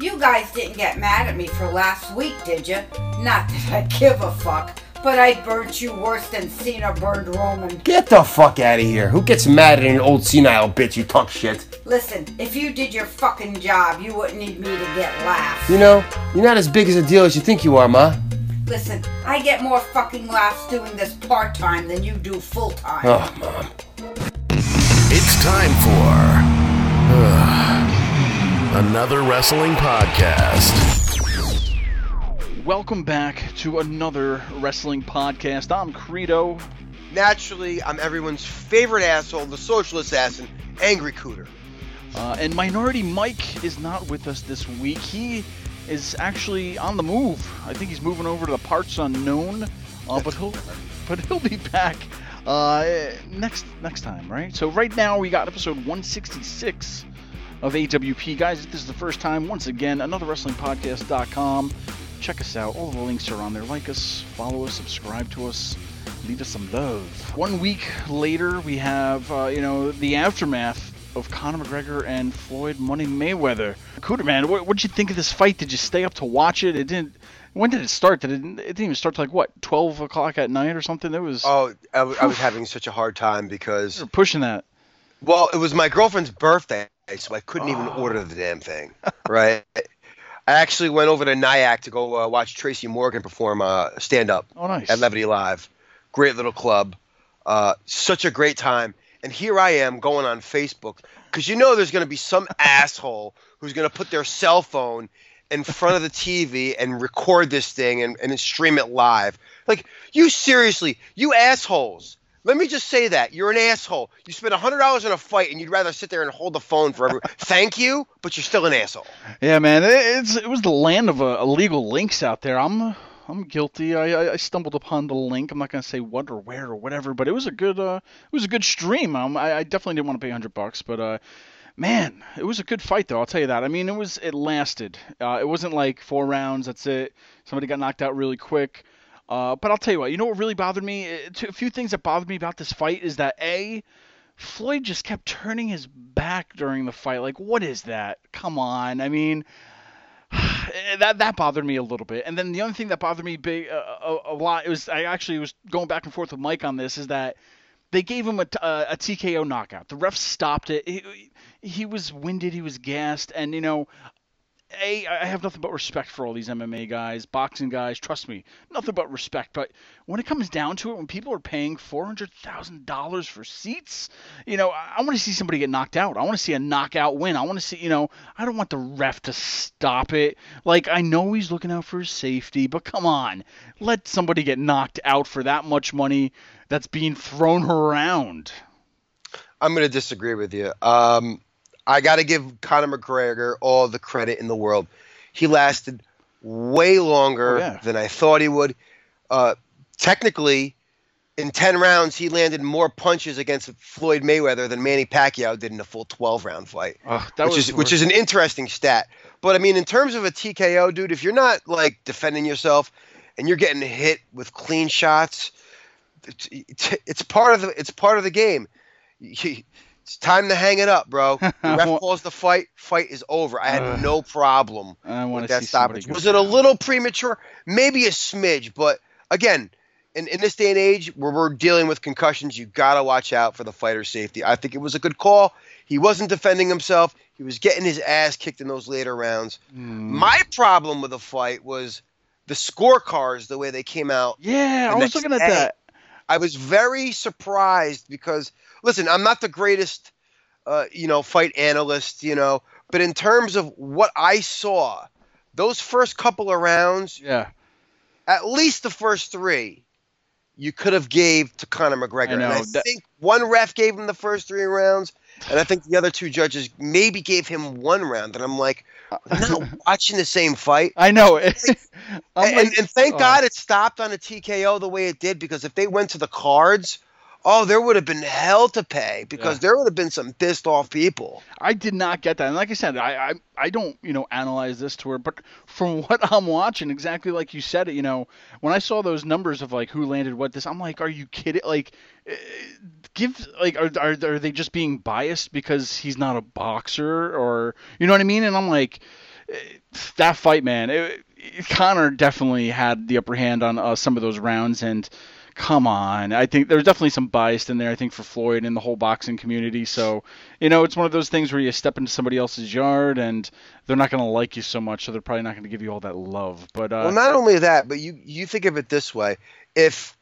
You guys didn't get mad at me for last week, did you? Not that I give a fuck, but I burnt you worse than Cena burned Roman. Get the fuck out of here. Who gets mad at an old senile bitch who talks shit? Listen, if you did your fucking job, you wouldn't need me to get laughs. You know, you're not as big as a deal as you think you are, Ma. Listen, I get more fucking laughs doing this part-time than you do full-time. Oh, Mom. It's time for... another wrestling podcast. Welcome back to another wrestling podcast. I'm Credo. Naturally, I'm everyone's favorite asshole, the social assassin, Angry Cooter. And Minority Mike is not with us this week. He is actually on the move. I think he's moving over to the parts unknown. But he'll be back next time, right? So right now we got episode 166. Of AWP. Guys, if this is the first time, once again, anotherwrestlingpodcast.com. Check us out. All the links are on there. Like us, follow us, subscribe to us, leave us some love. 1 week later, we have, the aftermath of Conor McGregor and Floyd Money Mayweather. Cooter, man, what'd you think of this fight? Did you stay up to watch it? When did it start? It didn't even start till 12 o'clock at night or something? It was... Oh, I was having such a hard time because... You're pushing that. Well, it was my girlfriend's birthday. So I couldn't even order the damn thing, right? I actually went over to NIAC to go watch Tracy Morgan perform stand-up at Levity Live. Great little club. Such a great time. And here I am going on Facebook because you know there's going to be some asshole who's going to put their cell phone in front of the TV and record this thing and stream it live. Like, you seriously, you assholes. Let me just say that. You're an asshole. You spent $100 on a fight, and you'd rather sit there and hold the phone for everyone. Thank you, but you're still an asshole. Yeah, man. It was the land of illegal links out there. I'm guilty. I stumbled upon the link. I'm not going to say what or where or whatever, but it was a good stream. I definitely didn't want to pay $100, but man, it was a good fight, though. I'll tell you that. I mean, it lasted. It wasn't like 4 rounds. That's it. Somebody got knocked out really quick. But I'll tell you what, you know what really bothered me? A few things that bothered me about this fight is that, A, Floyd just kept turning his back during the fight. Like, what is that? Come on. I mean, that bothered me a little bit. And then the other thing that bothered me a lot, I was going back and forth with Mike on this, is that they gave him a TKO knockout. The ref stopped it. He was winded. He was gassed. And, I have nothing but respect for all these MMA guys, boxing guys. Trust me, nothing but respect. But when it comes down to it, when people are paying $400,000 for seats, I want to see somebody get knocked out. I want to see a knockout win. I want to see, I don't want the ref to stop it. Like, I know he's looking out for his safety, but come on, let somebody get knocked out for that much money that's being thrown around. I'm going to disagree with you. I got to give Conor McGregor all the credit in the world. He lasted way longer than I thought he would. Technically, in 10 rounds, he landed more punches against Floyd Mayweather than Manny Pacquiao did in a full 12-round fight, which is an interesting stat. But, I mean, in terms of a TKO, dude, if you're not, defending yourself and you're getting hit with clean shots, it's part of the game. It's time to hang it up, bro. The ref calls the fight. Fight is over. I had no problem with that stoppage. Was it a little premature? Maybe a smidge, but again, in this day and age where we're dealing with concussions, you gotta watch out for the fighter's safety. I think it was a good call. He wasn't defending himself. He was getting his ass kicked in those later rounds. My problem with the fight was the scorecards, the way they came out. Yeah, I was looking at that. I was very surprised because, listen, I'm not the greatest, fight analyst, but in terms of what I saw, those first couple of rounds, at least the first 3, you could have gave to Conor McGregor. I think one ref gave him the first 3 rounds, and I think the other 2 judges maybe gave him 1 round. And I'm like, I'm not watching the same fight. I know. And thank God it stopped on a TKO the way it did, because if they went to the cards, oh, there would have been hell to pay because there would have been some pissed off people. I did not get that. And like I said, I don't, analyze this to her, but from what I'm watching, exactly like you said it, when I saw those numbers of like who landed what this, I'm like, are you kidding? Like, are they just being biased because he's not a boxer or, you know what I mean? And I'm like, that fight, man, Conor definitely had the upper hand on some of those rounds, and come on, I think there's definitely some bias in there, I think, for Floyd and the whole boxing community. So, it's one of those things where you step into somebody else's yard and they're not going to like you so much, so they're probably not going to give you all that love. But well, not only that, but you think of it this way. If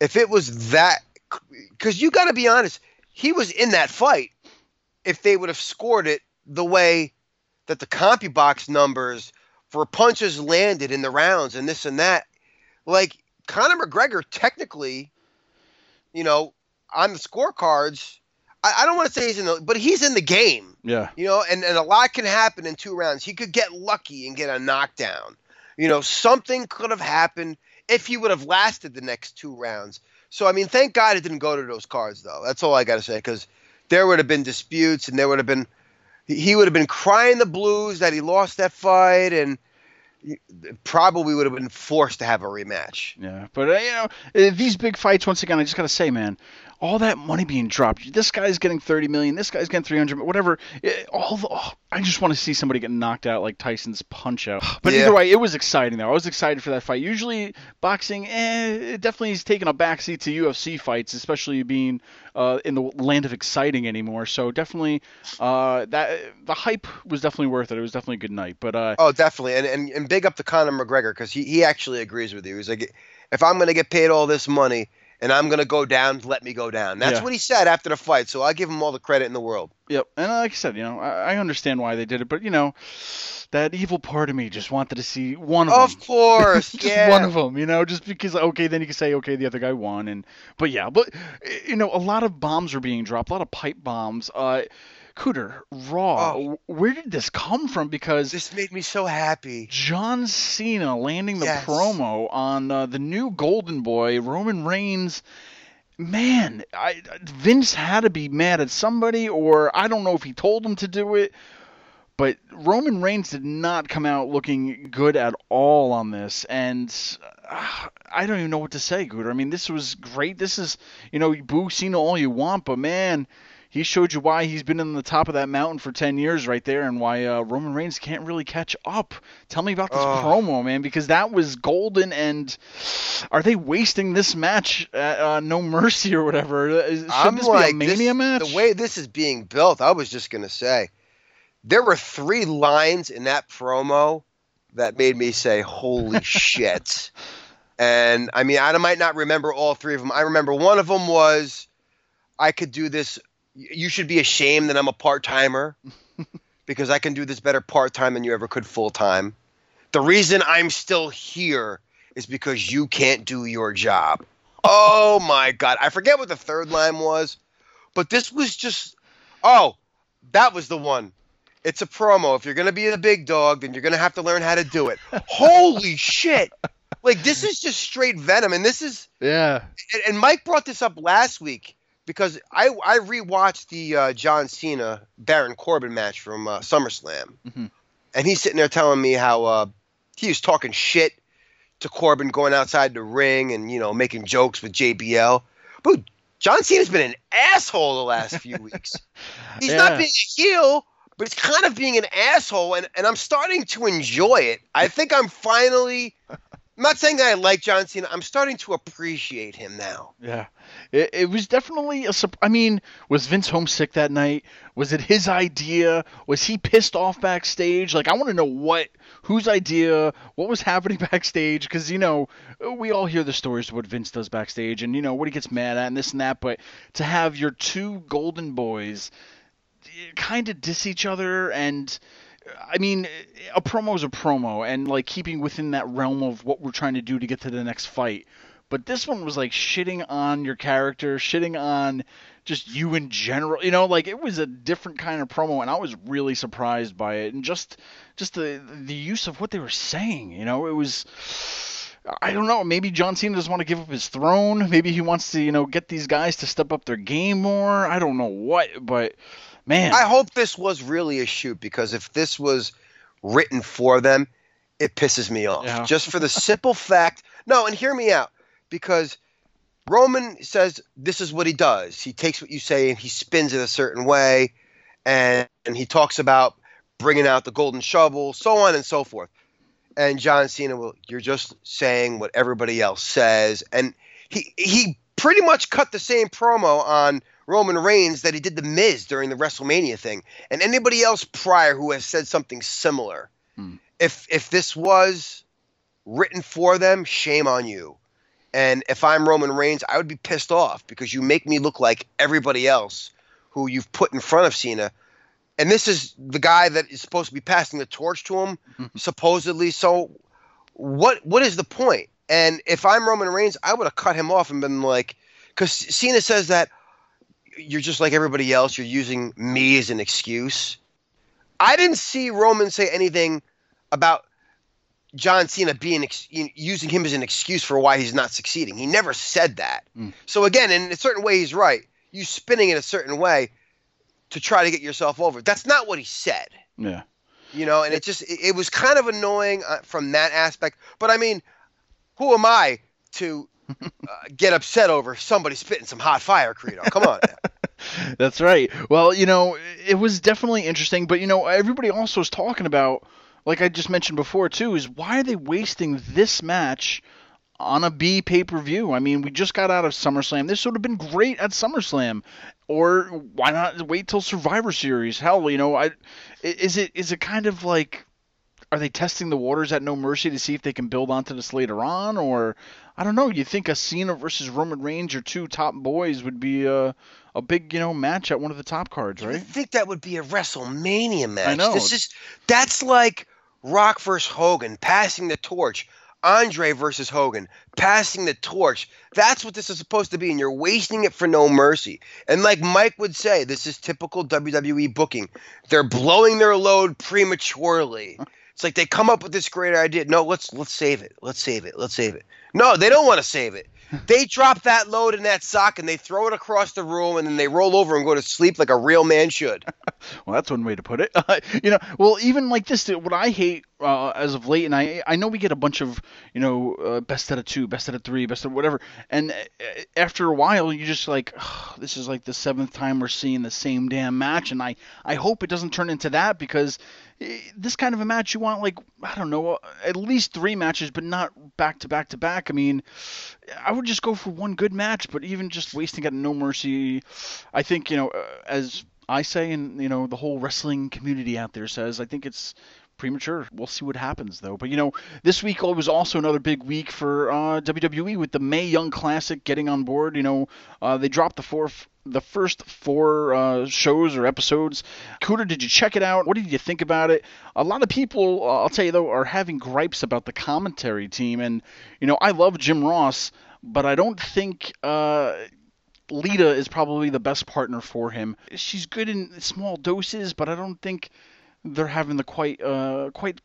it was that – because you got to be honest, he was in that fight if they would have scored it the way that the CompuBox numbers for punches landed in the rounds and this and that, like – Conor McGregor, technically, on the scorecards, I don't want to say he's in the, but he's in the game. Yeah. And a lot can happen in two rounds. He could get lucky and get a knockdown. Something could have happened if he would have lasted the next two rounds. So, thank God it didn't go to those cards, though. That's all I got to say, because there would have been disputes and he would have been crying the blues that he lost that fight, and probably would have been forced to have a rematch. Yeah, but these big fights, once again, I just gotta say, man, all that money being dropped. This guy's getting $30 million. This guy's getting $300 million. Whatever. I just want to see somebody get knocked out like Tyson's punch out. But either way, it was exciting though. I was excited for that fight. Usually, boxing, it definitely is taking a backseat to UFC fights, especially being in the land of exciting anymore. So definitely, the hype was definitely worth it. It was definitely a good night. But oh, definitely, and big up to Conor McGregor, because he actually agrees with you. He's like, if I'm gonna get paid all this money and I'm going to go down, let me go down. That's what he said after the fight, so I give him all the credit in the world. Yep, and like I said, I understand why they did it, but, that evil part of me just wanted to see one of them. Of course, just one of them, just because, okay, then you can say, okay, the other guy won, but, a lot of bombs were being dropped, a lot of pipe bombs, Cooter, Raw, where did this come from? Because this made me so happy. John Cena landing the promo on the new golden boy, Roman Reigns. Man, Vince had to be mad at somebody, or I don't know if he told him to do it. But Roman Reigns did not come out looking good at all on this, and I don't even know what to say, Cooter. This was great. This is, you boo Cena all you want, but man, he showed you why he's been in the top of that mountain for 10 years right there, and why Roman Reigns can't really catch up. Tell me about this promo, man, because that was golden, and are they wasting this match at No Mercy or whatever? Should this be a Mania match? The way this is being built, I was just going to say, there were three lines in that promo that made me say, holy shit. And, I might not remember all three of them. I remember one of them was, I could do this. You should be ashamed that I'm a part-timer because I can do this better part-time than you ever could full-time. The reason I'm still here is because you can't do your job. Oh, my God. I forget what the third line was, but this was just – oh, that was the one. It's a promo. If you're going to be a big dog, then you're going to have to learn how to do it. Holy shit. Like, this is just straight venom, and this is – yeah. And Mike brought this up last week, because I rewatched the John Cena Baron Corbin match from SummerSlam, and he's sitting there telling me how he was talking shit to Corbin, going outside the ring and making jokes with JBL. But John Cena's been an asshole the last few weeks. He's not being a heel, but he's kind of being an asshole, and I'm starting to enjoy it. I think I'm finally. I'm not saying that I like John Cena. I'm starting to appreciate him now. Yeah. It was definitely a – was Vince homesick that night? Was it his idea? Was he pissed off backstage? Like, I want to know whose idea, what was happening backstage, because, we all hear the stories of what Vince does backstage and, what he gets mad at and this and that. But to have your two golden boys kind of diss each other and – a promo is a promo, and, like, keeping within that realm of what we're trying to do to get to the next fight. But this one was, like, shitting on your character, shitting on just you in general. It was a different kind of promo, and I was really surprised by it. And just the use of what they were saying, it was... I don't know. Maybe John Cena doesn't want to give up his throne. Maybe he wants to, you know, get these guys to step up their game more. I don't know what, but man, I hope this was really a shoot, because if this was written for them, it pisses me off. Yeah. Just for the simple fact. No, and hear me out, because Roman says this is what he does. He takes what you say and he spins it a certain way, and he talks about bringing out the golden shovel, so on and so forth. And John Cena, well, you're just saying what everybody else says. And he pretty much cut the same promo on Roman Reigns that he did The Miz during the WrestleMania thing. And anybody else prior who has said something similar. Hmm. If this was written for them, shame on you. And if I'm Roman Reigns, I would be pissed off, because you make me look like everybody else who you've put in front of Cena. And this is the guy that is supposed to be passing the torch to him, supposedly. So what is the point? And if I'm Roman Reigns, I would have cut him off and been like, because Cena says that you're just like everybody else. You're using me as an excuse. I didn't see Roman say anything about John Cena being using him as an excuse for why he's not succeeding. He never said that. Mm. So again, in a certain way, he's right. You spinning it a certain way to try to get yourself over. That's not what he said. Yeah. You know, and it was kind of annoying from that aspect. But I mean, who am I to get upset over somebody spitting some hot fire, Credo? Come on. That's right. Well, you know, it was definitely interesting, but you know, everybody also is talking about, like I just mentioned before too, is why are they wasting this match on a B pay-per-view? I mean, we just got out of SummerSlam. This would have been great at SummerSlam. Or why not wait till Survivor Series? Hell, you know, is it kind of like, are they testing the waters at No Mercy to see if they can build onto this later on? Or, I don't know, you think a Cena versus Roman Reigns, your two top boys, would be a big, you know, match at one of the top cards, right? I think that would be a WrestleMania match. I know. That's like Rock versus Hogan, passing the torch. Andre versus Hogan, passing the torch. That's what this is supposed to be, and you're wasting it for No Mercy. And like Mike would say, this is typical WWE booking. They're blowing their load prematurely. It's like they come up with this great idea. No, let's save it. Let's save it. Let's save it. No, they don't want to save it. They drop that load in that sock, and they throw it across the room, and then they roll over and go to sleep like a real man should. Well, that's one way to put it. You know, well, even like this, what I hate as of late, and I know we get a bunch of, you know, best out of 2, best out of 3, best out of whatever, and after a while, you're just like, oh, this is like the 7th time we're seeing the same damn match, and I hope it doesn't turn into that, because this kind of a match, you want, like, I don't know, at least 3 matches, but not back to back to back. I mean, I would just go for one good match, but even just wasting at No Mercy, I think, you know, as I say, and, you know, the whole wrestling community out there says, I think it's premature. We'll see what happens, though. But, you know, this week was also another big week for WWE, with the Mae Young Classic getting on board. You know, they dropped the first 4 shows or episodes. Cooter, did you check it out? What did you think about it? A lot of people, I'll tell you though, are having gripes about the commentary team. And, you know, I love Jim Ross, but I don't think Lita is probably the best partner for him. She's good in small doses, but I don't think they're having the quite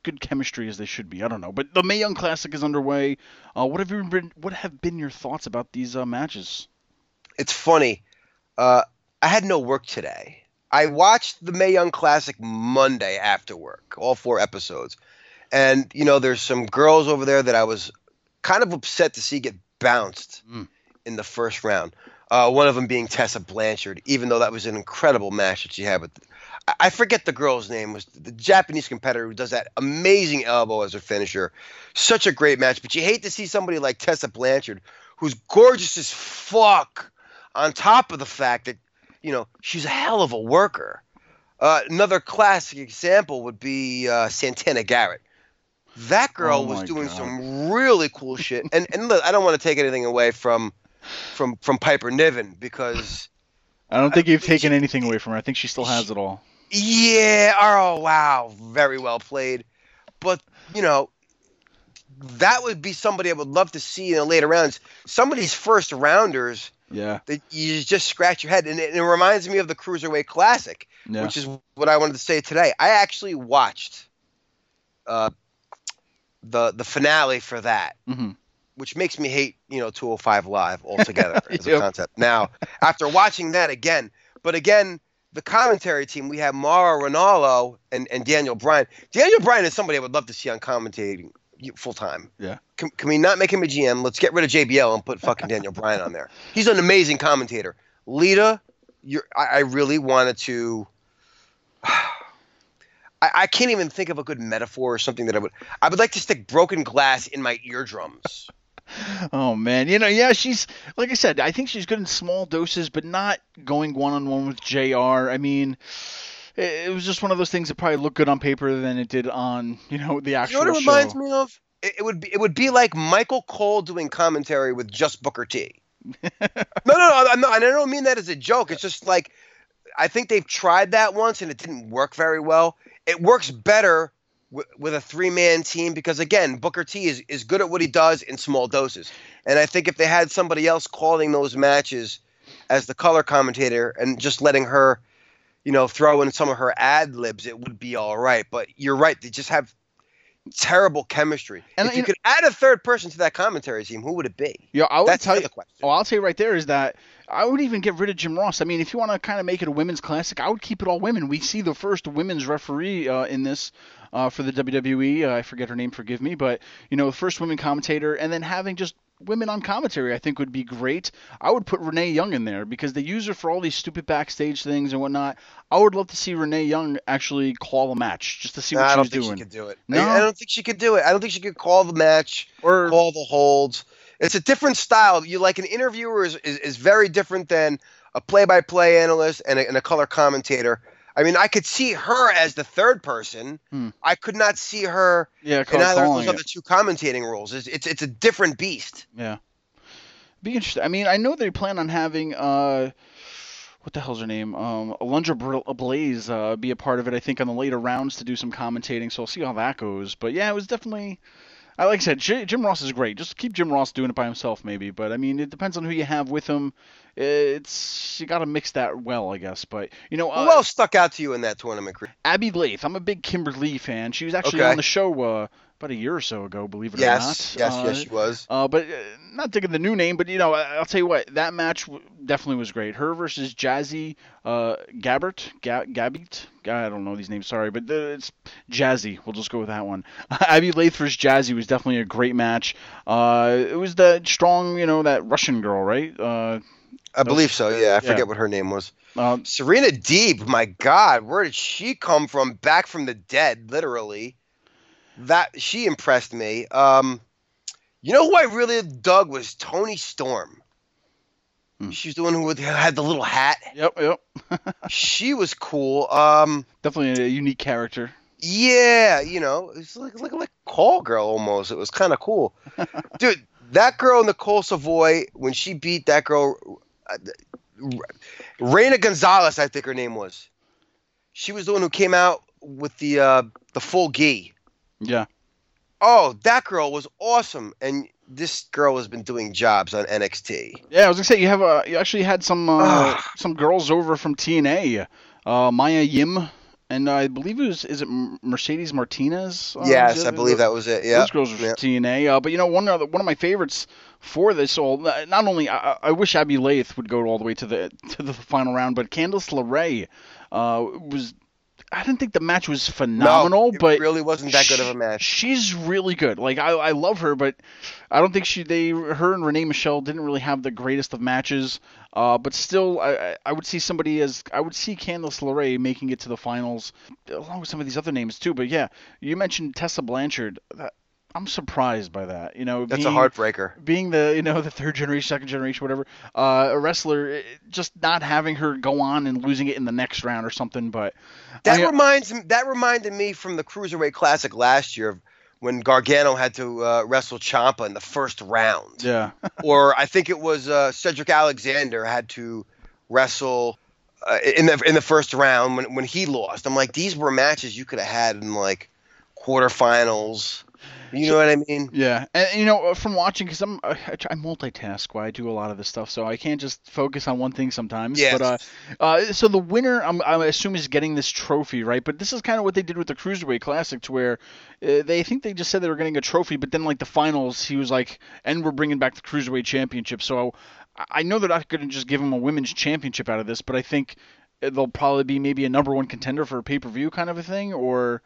good chemistry as they should be. I don't know. But the Mae Young Classic is underway. What have been your thoughts about these matches? It's funny. I had no work today. I watched the Mae Young Classic Monday after work, all 4 episodes. And, you know, there's some girls over there that I was kind of upset to see get bounced in the first round. One of them being Tessa Blanchard, even though that was an incredible match that she had. But I forget the girl's name. It was the Japanese competitor who does that amazing elbow as her finisher. Such a great match. But you hate to see somebody like Tessa Blanchard, who's gorgeous as fuck, on top of the fact that, you know, she's a hell of a worker. Another classic example would be Santana Garrett. That girl was doing some really cool shit. And look, I don't want to take anything away from Piper Niven, because I don't think you've taken anything away from her. I think she still has it all. Yeah. Oh, wow. Very well played. But, you know, that would be somebody I would love to see in the later rounds. Some of these first rounders, yeah, that you just scratch your head, and it reminds me of the Cruiserweight Classic, which is what I wanted to say today. I actually watched the finale for that, which makes me hate, 205 Live altogether as a concept. Now, after watching that again, the commentary team, we have Mauro Ranallo and Daniel Bryan. Daniel Bryan is somebody I would love to see on commentating full time. Yeah. Can we not make him a GM? Let's get rid of JBL and put fucking Daniel Bryan on there. He's an amazing commentator. Lita, I really wanted to. I can't even think of a good metaphor or something that I would like to stick broken glass in my eardrums. Oh, man. She's – like I said, I think she's good in small doses, but not going one-on-one with JR. I mean, it was just one of those things that probably looked good on paper than it did on, the actual show. You know what it reminds me of? It would be like Michael Cole doing commentary with just Booker T. No, I don't mean that as a joke. It's just like I think they've tried that once and it didn't work very well. It works better with a three-man team because, again, Booker T is good at what he does in small doses. And I think if they had somebody else calling those matches as the color commentator and just letting her, throw in some of her ad libs, it would be all right. But you're right. They just have terrible chemistry. And if you could add a third person to that commentary team, who would it be? Yeah, That's the question. Oh, I'll tell you right there is that I would even get rid of Jim Ross. I mean, if you want to kind of make it a women's classic, I would keep it all women. We see the first women's referee in this for the WWE. I forget her name, forgive me. But, first women commentator, and then having just women on commentary, I think, would be great. I would put Renee Young in there because they use her for all these stupid backstage things and whatnot. I would love to see Renee Young actually call a match just to see what she was doing. I don't think she could do it. No? I don't think she could do it. I don't think she could call the match or call the holds. It's a different style. You like an interviewer is very different than a play-by-play analyst and a color commentator. I mean, I could see her as the third person. I could not see her in either of those other two commentating roles. It's a different beast. Yeah. Be interesting. I mean, I know they plan on having what the hell's her name? Alundra Blaze be a part of it, I think, on the later rounds to do some commentating, so we'll see how that goes. But, yeah, it was definitely – like I said, Jim Ross is great. Just keep Jim Ross doing it by himself maybe. But, I mean, it depends on who you have with him. You got to mix that well, I guess. But, who else stuck out to you in that tournament? Abbey Laith. I'm a big Kimberly fan. She was actually on the show about a year or so ago, believe it or not. Yes, she was. But not digging the new name, but, I'll tell you what, that match definitely was great. Her versus Jazzy Gabert. Gabert? I don't know these names, sorry, but it's Jazzy. We'll just go with that one. Abbey Laith versus Jazzy was definitely a great match. It was the strong, that Russian girl, right? I believe so, yeah. I forget what her name was. Serena Deeb, my God, where did she come from? Back from the dead, literally. She impressed me. Who I really dug was Toni Storm. She was the one who had the little hat. Yep. She was cool. Definitely a unique character. Yeah, it's like Call Girl almost. It was kind of cool. Dude, that girl, Nicole Savoy, when she beat that girl... Reyna Gonzalez, I think her name was. She was the one who came out with the full gi. Yeah. Oh, that girl was awesome, and this girl has been doing jobs on NXT. Yeah, I was gonna say you actually had some girls over from TNA, Maya Yim, and I believe is it Mercedes Martinez? Yes, I believe that was it. Yeah, those girls were from TNA. But one of my favorites for this, all not only I wish Abbey Laith would go all the way to the final round, but Candice LeRae was. I didn't think the match was phenomenal, but it really wasn't that good of a match. She's really good. Like I love her, but I don't think her and Renee Michelle didn't really have the greatest of matches. But still, I would see Candice LeRae making it to the finals, along with some of these other names too. But yeah, you mentioned Tessa Blanchard. I'm surprised by that. That's a heartbreaker. Being the the third generation, second generation, whatever, a wrestler, just not having her go on and losing it in the next round or something. But that reminded me from the Cruiserweight Classic last year when Gargano had to wrestle Ciampa in the first round. Yeah. Or I think it was Cedric Alexander had to wrestle in the first round when he lost. I'm like, these were matches you could have had in like quarterfinals. You know what I mean? Yeah. And, you know, from watching, because I multitask while I do a lot of this stuff, so I can't just focus on one thing sometimes. Yes. But, so the winner, I assume, is getting this trophy, right? But this is kind of what they did with the Cruiserweight Classic, to where they think they just said they were getting a trophy, but then, like, the finals, he was like, and we're bringing back the Cruiserweight Championship. So I know they're not going to just give him a women's championship out of this, but I think they'll probably be maybe a number one contender for a pay-per-view kind of a thing, or...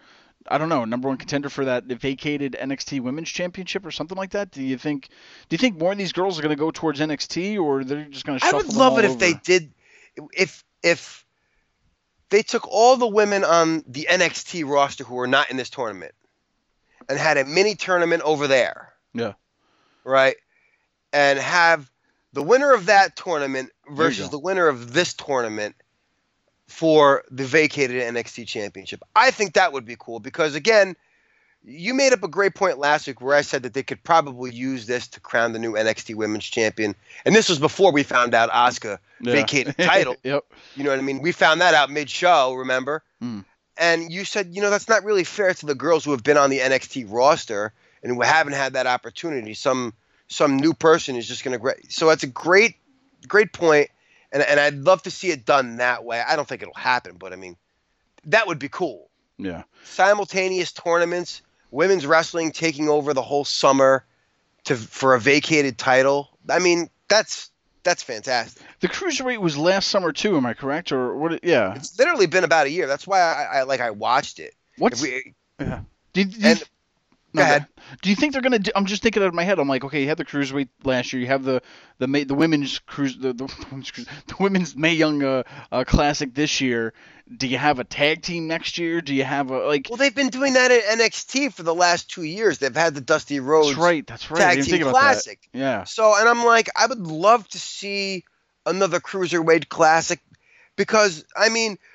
I don't know, number one contender for that vacated NXT Women's Championship or something like that? Do you think more of these girls are going to go towards NXT, or they're just going to shuffle them all over? I would love it if they did, if they took all the women on the NXT roster who are not in this tournament and had a mini tournament over there. Yeah. Right? And have the winner of that tournament versus the winner of this tournament for the vacated NXT Championship. I think that would be cool because, again, you made up a great point last week where I said that they could probably use this to crown the new NXT Women's Champion. And this was before we found out Asuka vacated the title. Yep. You know what I mean? We found that out mid-show, remember? Mm. And you said, you know, that's not really fair to the girls who have been on the NXT roster and who haven't had that opportunity. Some new person is just going to – so that's a great point. And I'd love to see it done that way. I don't think it'll happen, but, I mean, that would be cool. Yeah. Simultaneous tournaments, women's wrestling taking over the whole summer for a vacated title. I mean, that's fantastic. The Cruiserweight was last summer, too, am I correct? Or what? Yeah. It's literally been about a year. That's why I watched it. What? Yeah. Go ahead. Do you think they're going to – I'm just thinking out of my head. I'm like, okay, you had the Cruiserweight last year. You have the women's the women's Mae Young Classic this year. Do you have a tag team next year? Do you have a – like? Well, they've been doing that at NXT for the last 2 years. They've had the Dusty Rhodes That's right. Tag Team Classic. That. Yeah. So – and I'm like, I would love to see another Cruiserweight Classic because, I mean –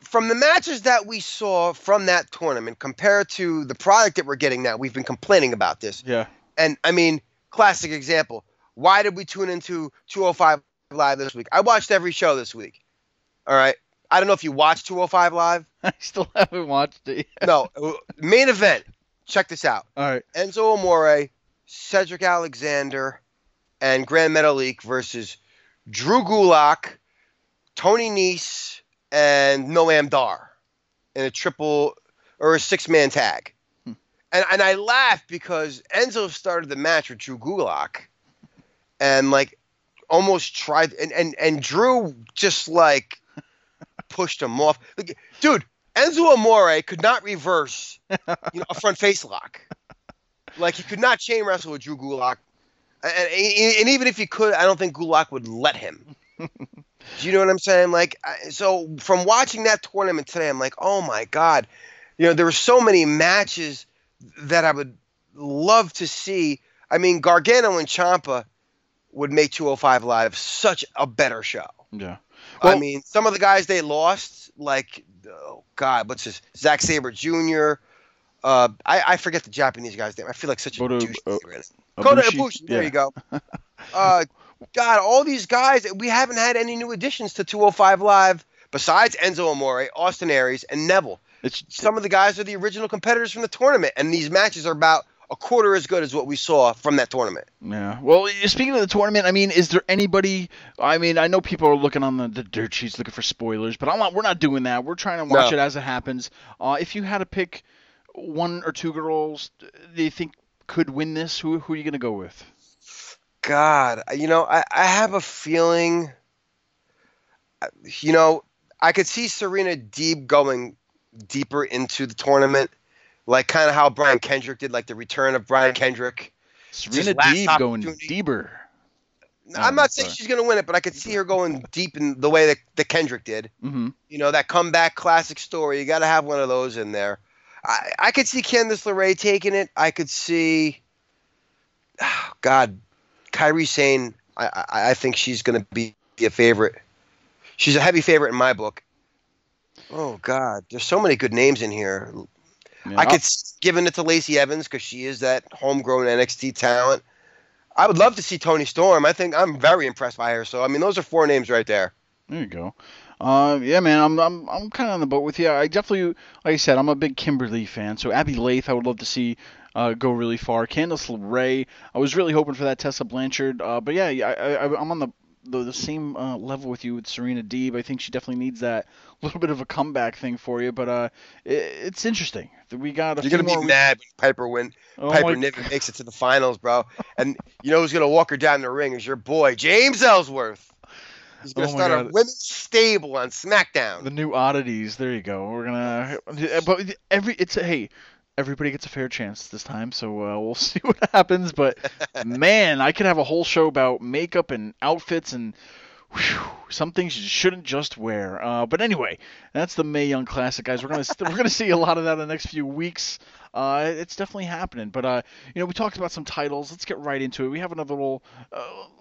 from the matches that we saw from that tournament compared to the product that we're getting now, we've been complaining about this. Yeah. And, I mean, classic example. Why did we tune into 205 Live this week? I watched every show this week. All right. I don't know if you watched 205 Live. I still haven't watched it yet. No. Main event. Check this out. All right. Enzo Amore, Cedric Alexander, and Grand Metalik versus Drew Gulak, Tony Nese, and Noam Dar in a triple or a six-man tag. Hmm. And I laughed because Enzo started the match with Drew Gulak and, like, almost tried – and Drew just, like, pushed him off. Like, dude, Enzo Amore could not reverse a front face lock. Like, he could not chain wrestle with Drew Gulak. And even if he could, I don't think Gulak would let him. Do you know what I'm saying? Like, so from watching that tournament today, I'm like, oh my God, there were so many matches that I would love to see. I mean, Gargano and Ciampa would make 205 Live such a better show. Yeah. Well, I mean, some of the guys they lost, like, oh God, what's this? Zack Sabre Jr. I forget the Japanese guy's name. I feel like such a douche. Kota Ibushi. There you go. God, all these guys, we haven't had any new additions to 205 Live besides Enzo Amore, Austin Aries, and Neville. Some of the guys are the original competitors from the tournament, and these matches are about a quarter as good as what we saw from that tournament. Yeah. Well, speaking of the tournament, I mean, is there anybody – I mean, I know people are looking on the dirt sheets looking for spoilers, but we're not doing that. We're trying to watch it as it happens. If you had to pick one or two girls that you think could win this, who are you going to go with? God, I have a feeling, I could see Serena Deeb going deeper into the tournament, like kind of how Brian Kendrick did, like the return of Brian Kendrick. Serena Deeb going deeper. I'm not saying she's going to win it, but I could see her going deep in the way that Kendrick did. Mm-hmm. That comeback classic story. You got to have one of those in there. I could see Candice LeRae taking it. I could see, Kairi Sane, I think she's going to be a favorite. She's a heavy favorite in my book. Oh, God. There's so many good names in here. Yeah. I could give it to Lacey Evans because she is that homegrown NXT talent. I would love to see Toni Storm. I think I'm very impressed by her. So, I mean, those are four names right there. There you go. Yeah, man, I'm kind of on the boat with you. I definitely, like I said, I'm a big Kimberly fan, so Abbey Laith I would love to see go really far. Candice LeRae, I was really hoping for that Tessa Blanchard, but yeah, I'm on the same level with you with Serena Deeb. I think she definitely needs that little bit of a comeback thing for you, but it's interesting. We got you're gonna be mad when Piper Niven makes it to the finals, bro. And you know who's gonna walk her down the ring is your boy James Ellsworth. He's going to start a women's stable on SmackDown. The new oddities. There you go. We're going to – but hey, everybody gets a fair chance this time, so we'll see what happens. But, man, I could have a whole show about makeup and outfits and some things you shouldn't just wear. But anyway, that's the Mae Young Classic, guys. We're gonna see a lot of that in the next few weeks. It's definitely happening. But we talked about some titles. Let's get right into it. We have another little.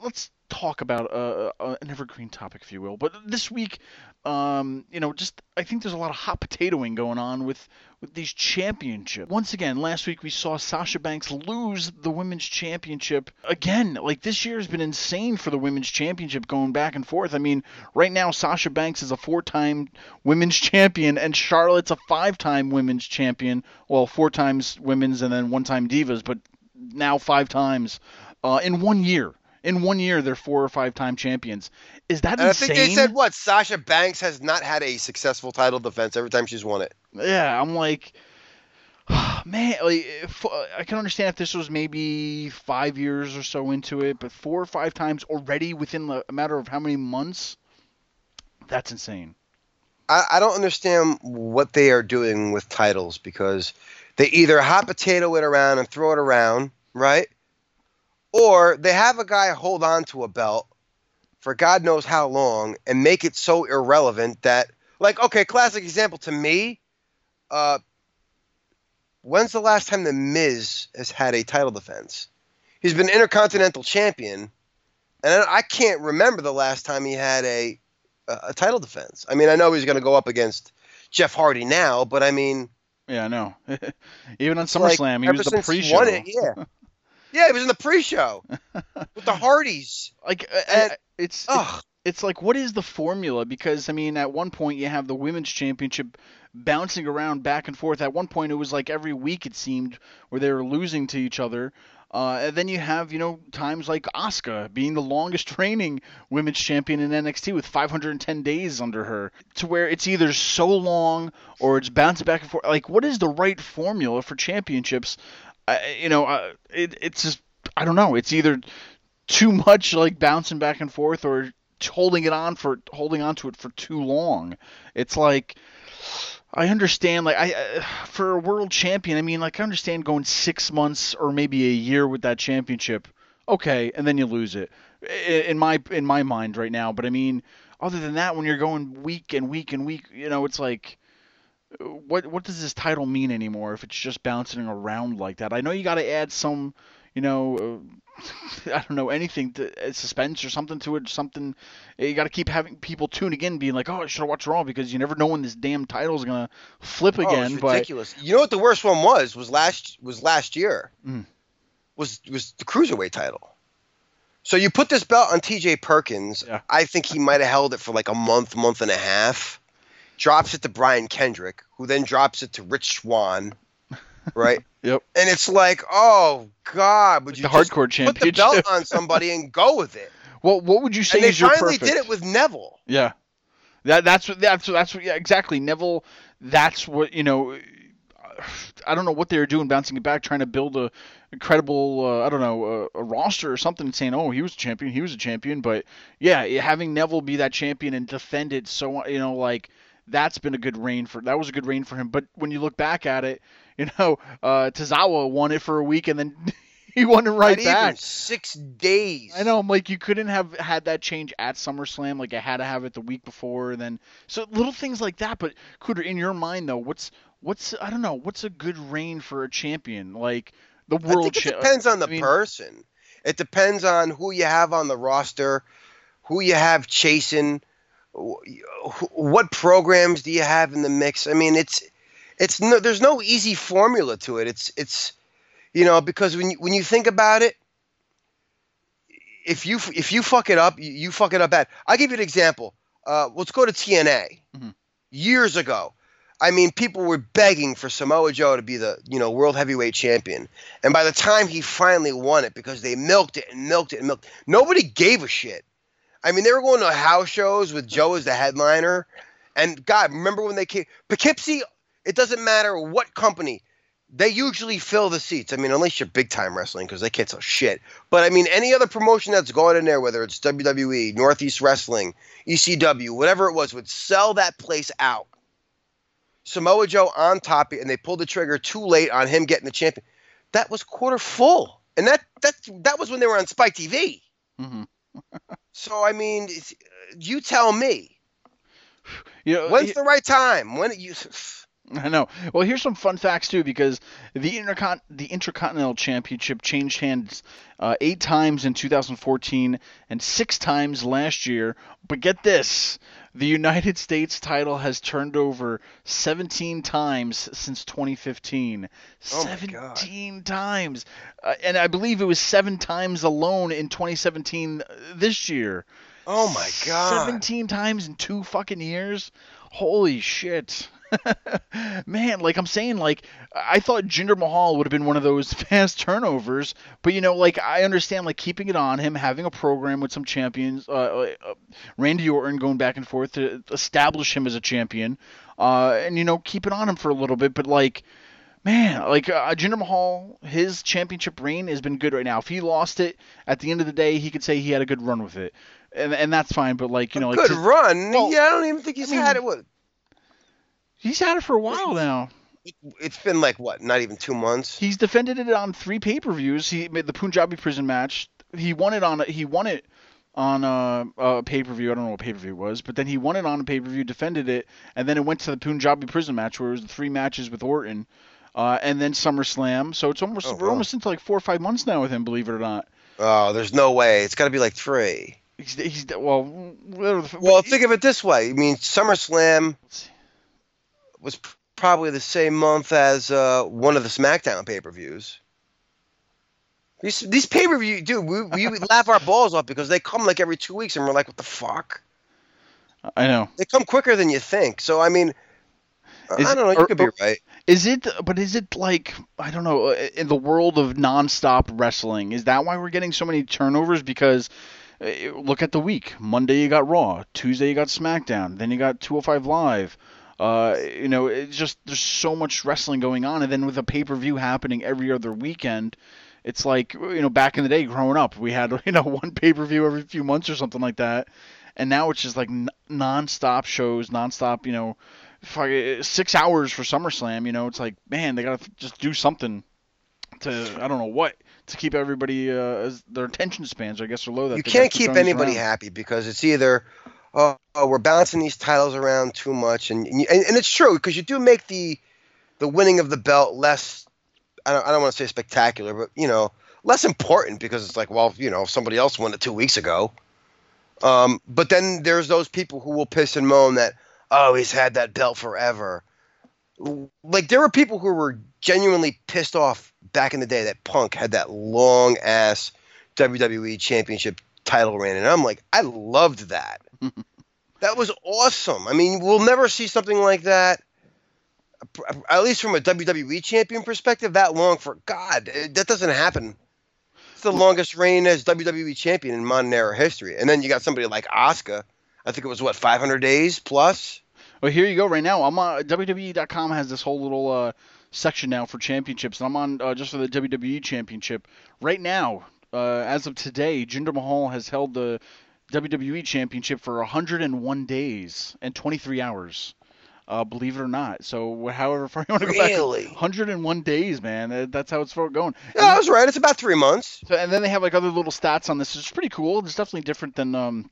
Let's talk about an evergreen topic, if you will. But this week, I think there's a lot of hot potatoing going on with these championships. Once again, last week we saw Sasha Banks lose the women's championship again. Like, this year has been insane for the women's championship going back and forth. I mean, right now Sasha Banks is a 4-time women's champion and Charlotte's a 5-time women's champion. Well, 4 times women's and then 1 time divas, but now 5 times in 1 year. In 1 year, they're 4 or 5-time champions. Is that insane? I think they said, what, Sasha Banks has not had a successful title defense every time she's won it. Yeah, I'm like, man, like, I can understand if this was maybe 5 years or so into it, but 4 or 5 times already within a matter of how many months? That's insane. I don't understand what they are doing with titles because they either hot potato it around and throw it around, right? Or they have a guy hold on to a belt for God knows how long and make it so irrelevant that, like, okay, classic example to me, when's the last time The Miz has had a title defense? He's been Intercontinental Champion, and I can't remember the last time he had a title defense. I mean, I know he's going to go up against Jeff Hardy now, but I mean... Yeah, I know. Even on SummerSlam, like, he was the pre-show. Yeah. Yeah, it was in the pre-show with the Hardys. Like, it's like, what is the formula? Because, I mean, at one point you have the women's championship bouncing around back and forth. At one point it was like every week, it seemed, where they were losing to each other. And then you have, times like Asuka being the longest reigning women's champion in NXT with 510 days under her, to where it's either so long or it's bouncing back and forth. Like, what is the right formula for championships? It's just, I don't know. It's either too much like bouncing back and forth or holding on to it for too long. It's like, I understand, like, for a world champion, I mean, like, I understand going 6 months or maybe a year with that championship. Okay. And then you lose it in my mind right now. But I mean, other than that, when you're going week and week and week, it's like, what does this title mean anymore if it's just bouncing around like that? I know you got to add some, I don't know, anything, to suspense or something to it, something. You got to keep having people tuning in being like, oh, I should have watched Raw because you never know when this damn title is going to flip again. It's ridiculous. But... You know what the worst one was last year? Mm. Was the Cruiserweight title. So you put this belt on TJ Perkins. Yeah. I think he might have held it for like a month and a half. Drops it to Brian Kendrick, who then drops it to Rich Swann, right? Yep. And it's like, oh, God, would you the just hardcore put the belt on somebody and go with it? Well, what would you say is your perfect? And they finally did it with Neville. Yeah. That's what, exactly. Neville, that's what, I don't know what they were doing, bouncing it back, trying to build a incredible, a roster or something, saying, oh, he was a champion. But, yeah, having Neville be that champion and defend it so, that's been a good reign for him. But when you look back at it, Tozawa won it for a week and then he won it right back. Even 6 days. I know. I'm like, you couldn't have had that change at SummerSlam. Like, I had to have it the week before. And then, so little things like that. But Cooter, in your mind though, what's a good reign for a champion? Like the world. I think it depends on the person. It depends on who you have on the roster, who you have chasing. What programs do you have in the mix? I mean, there's no easy formula to it. It's because when you think about it, if you fuck it up, you fuck it up bad. I'll give you an example. Let's go to TNA. Mm-hmm. Years ago, I mean, people were begging for Samoa Joe to be the, you know, world heavyweight champion. And by the time he finally won it, because they milked it and milked it and milked, nobody gave a shit. I mean, they were going to house shows with Joe as the headliner. And, God, remember when they came – Poughkeepsie, it doesn't matter what company. They usually fill the seats. I mean, unless you're big-time wrestling because they can't sell shit. But, I mean, any other promotion that's going in there, whether it's WWE, Northeast Wrestling, ECW, whatever it was, would sell that place out. Samoa Joe on top, and they pulled the trigger too late on him getting the champion. That was quarter full. And that was when they were on Spike TV. Mm-hmm. So, I mean, you tell me. You know, when's the right time? When you... I know. Well, here's some fun facts, too, because the Intercontinental Championship changed hands 8 times in 2014 and 6 times last year. But get this. The United States title has turned over 17 times since 2015. Oh, 17 times. And I believe it was 7 times alone in 2017 this year. Oh, my God. 17 times in 2 fucking years? Holy shit. Man, like I'm saying, like I thought Jinder Mahal would have been one of those fast turnovers, but you know, like I understand, like keeping it on him, having a program with some champions, Randy Orton going back and forth to establish him as a champion, and you know, keep it on him for a little bit. But like, man, like Jinder Mahal, his championship reign has been good right now. If he lost it at the end of the day, he could say he had a good run with it, and that's fine. But like, you know, like, good run. Well, yeah, I don't even think he's had it with. He's had it for a while now. It's been like, what, not even 2 months? He's defended it on 3 pay-per-views. He made the Punjabi prison match. He won it on a pay-per-view. I don't know what pay-per-view it was, but then he won it on a pay-per-view, defended it, and then it went to the Punjabi prison match where it was 3 matches with Orton, and then SummerSlam. So it's almost we're almost into like 4 or 5 months now with him, believe it or not. Oh, there's no way. It's got to be like 3. Well, think of it this way. I mean, SummerSlam was probably the same month as one of the SmackDown pay-per-views. These pay-per-view, dude, we laugh our balls off because they come like every 2 weeks and we're like, what the fuck? I know. They come quicker than you think. So, I mean, I don't know. You could be right. Is it like, I don't know, in the world of nonstop wrestling, is that why we're getting so many turnovers? Because look at the week. Monday you got Raw. Tuesday you got SmackDown. Then you got 205 Live. You know, it's just there's so much wrestling going on, and then with a pay-per-view happening every other weekend, it's like, you know, back in the day growing up, we had, you know, one pay-per-view every few months or something like that, and now it's just like non-stop shows, non-stop, you know, 6 hours for SummerSlam. You know, it's like, man, they gotta just do something to, I don't know what, to keep everybody their attention spans, I guess, are low. That you can't keep anybody happy because it's either, oh, we're bouncing these titles around too much, and it's true because you do make the winning of the belt less. I don't want to say spectacular, but you know, less important because it's like, well, you know, somebody else won it 2 weeks ago. But then there's those people who will piss and moan that, oh, he's had that belt forever. Like there were people who were genuinely pissed off back in the day that Punk had that long ass WWE Championship title reign, and I'm like, I loved that. That was awesome. I mean, we'll never see something like that, at least from a WWE champion perspective, that long for God. That doesn't happen. It's the longest reign as WWE champion in modern era history. And then you got somebody like Asuka. I think it was, what, 500 days plus? Well, here you go right now. I'm on WWE.com has this whole little section now for championships. And I'm on just for the WWE championship. Right now, as of today, Jinder Mahal has held the WWE Championship for 101 days and 23 hours, believe it or not. So however far you want to go back, 101 days, man. That's how it's going. No, I was right. It's about 3 months. So, and then they have like other little stats on this. It's pretty cool. It's definitely different than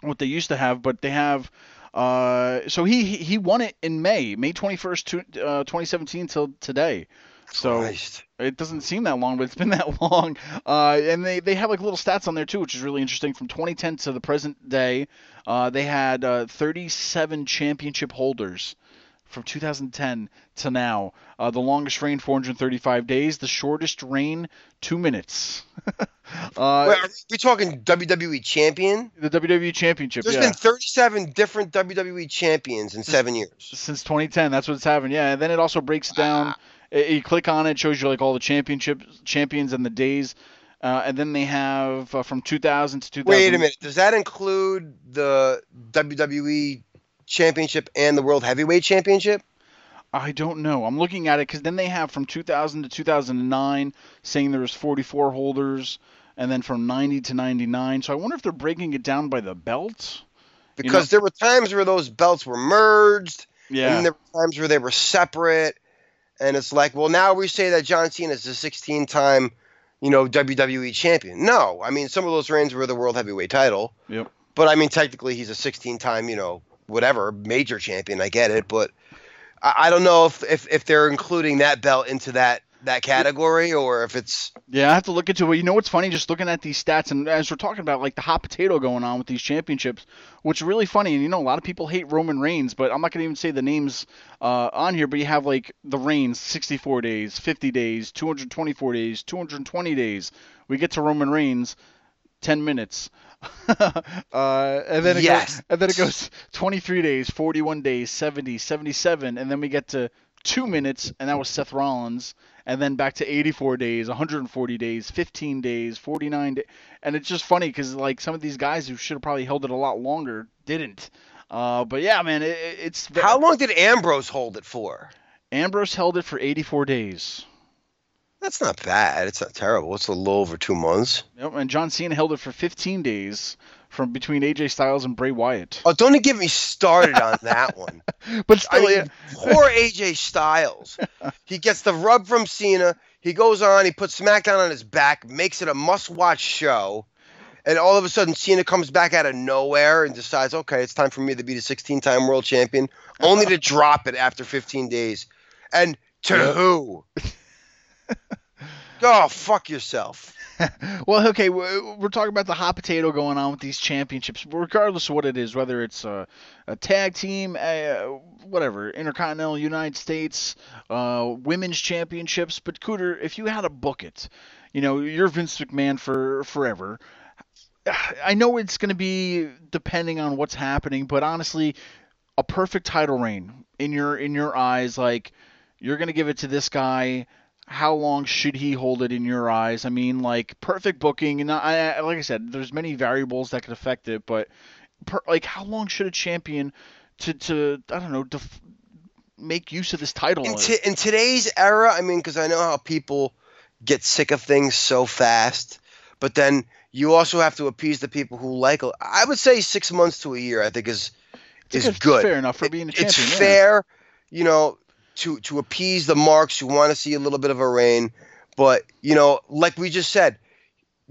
what they used to have, but they have. So he won it in May 21st, 2017 till today. So Christ. It doesn't seem that long, but it's been that long. And they have like little stats on there too, which is really interesting. From 2010 to the present day, they had 37 championship holders. from 2010 to now. The longest reign, 435 days. The shortest reign, 2 minutes. Wait, are we talking WWE champion? The WWE championship. There's been 37 different WWE champions in 7 years. Since 2010, that's what's happened. Yeah, and then it also breaks down. You click on it, it shows you like all the champions and the days. And then they have from 2000 to 2000. Wait a minute. Does that include the WWE championship and the World Heavyweight Championship? I don't know. I'm looking at it because then they have from 2000 to 2009 saying there was 44 holders, and then from 90 to 99. So I wonder if they're breaking it down by the belt. Because there were times where those belts were merged. Yeah. And there were times where they were separate. And it's like, well, now we say that John Cena is a 16-time WWE champion. No, I mean, some of those reigns were the world heavyweight title. Yep. But I mean, technically he's a 16-time, whatever major champion. I get it, but I don't know if they're including that belt into that category or if it's. Yeah, I have to look into it. You know what's funny? Just looking at these stats, and as we're talking about like the hot potato going on with these championships, which is really funny. And a lot of people hate Roman Reigns, but I'm not going to even say the names on here. But you have like the Reigns, 64 days, 50 days, 224 days, 220 days. We get to Roman Reigns, 10 minutes. And then it goes 23 days, 41 days, 70, 77, and then we get to 2 minutes, and that was Seth Rollins, and then back to 84 days, 140 days, 15 days, 49 days, and it's just funny because like some of these guys who should have probably held it a lot longer didn't. But yeah, man, it's how long did Ambrose hold it for? Ambrose held it for 84 days. That's not bad. It's not terrible. It's a little over 2 months. Yep, and John Cena held it for 15 days from between AJ Styles and Bray Wyatt. Oh, don't get me started on that one. But still, poor AJ Styles. He gets the rub from Cena. He goes on. He puts SmackDown on his back, makes it a must-watch show. And all of a sudden, Cena comes back out of nowhere and decides, okay, it's time for me to be the 16-time world champion, only to drop it after 15 days. And to who? Oh, fuck yourself. Well, okay, we're talking about the hot potato going on with these championships, regardless of what it is, whether it's a tag team, whatever, Intercontinental, United States, women's championships. But, Cooter, if you had to book it, you're Vince McMahon forever. I know it's going to be depending on what's happening, but honestly, a perfect title reign in your eyes, like you're going to give it to this guy. How long should he hold it in your eyes? I mean, like perfect booking, and I, like I said, there's many variables that could affect it, but like how long should a champion to make use of this title? In today's era, I mean, because I know how people get sick of things so fast, but then you also have to appease the people who like it. I would say 6 months to a year, I think is good. Fair enough for being a champion. It's fair, to appease the marks who want to see a little bit of a reign. But, like we just said,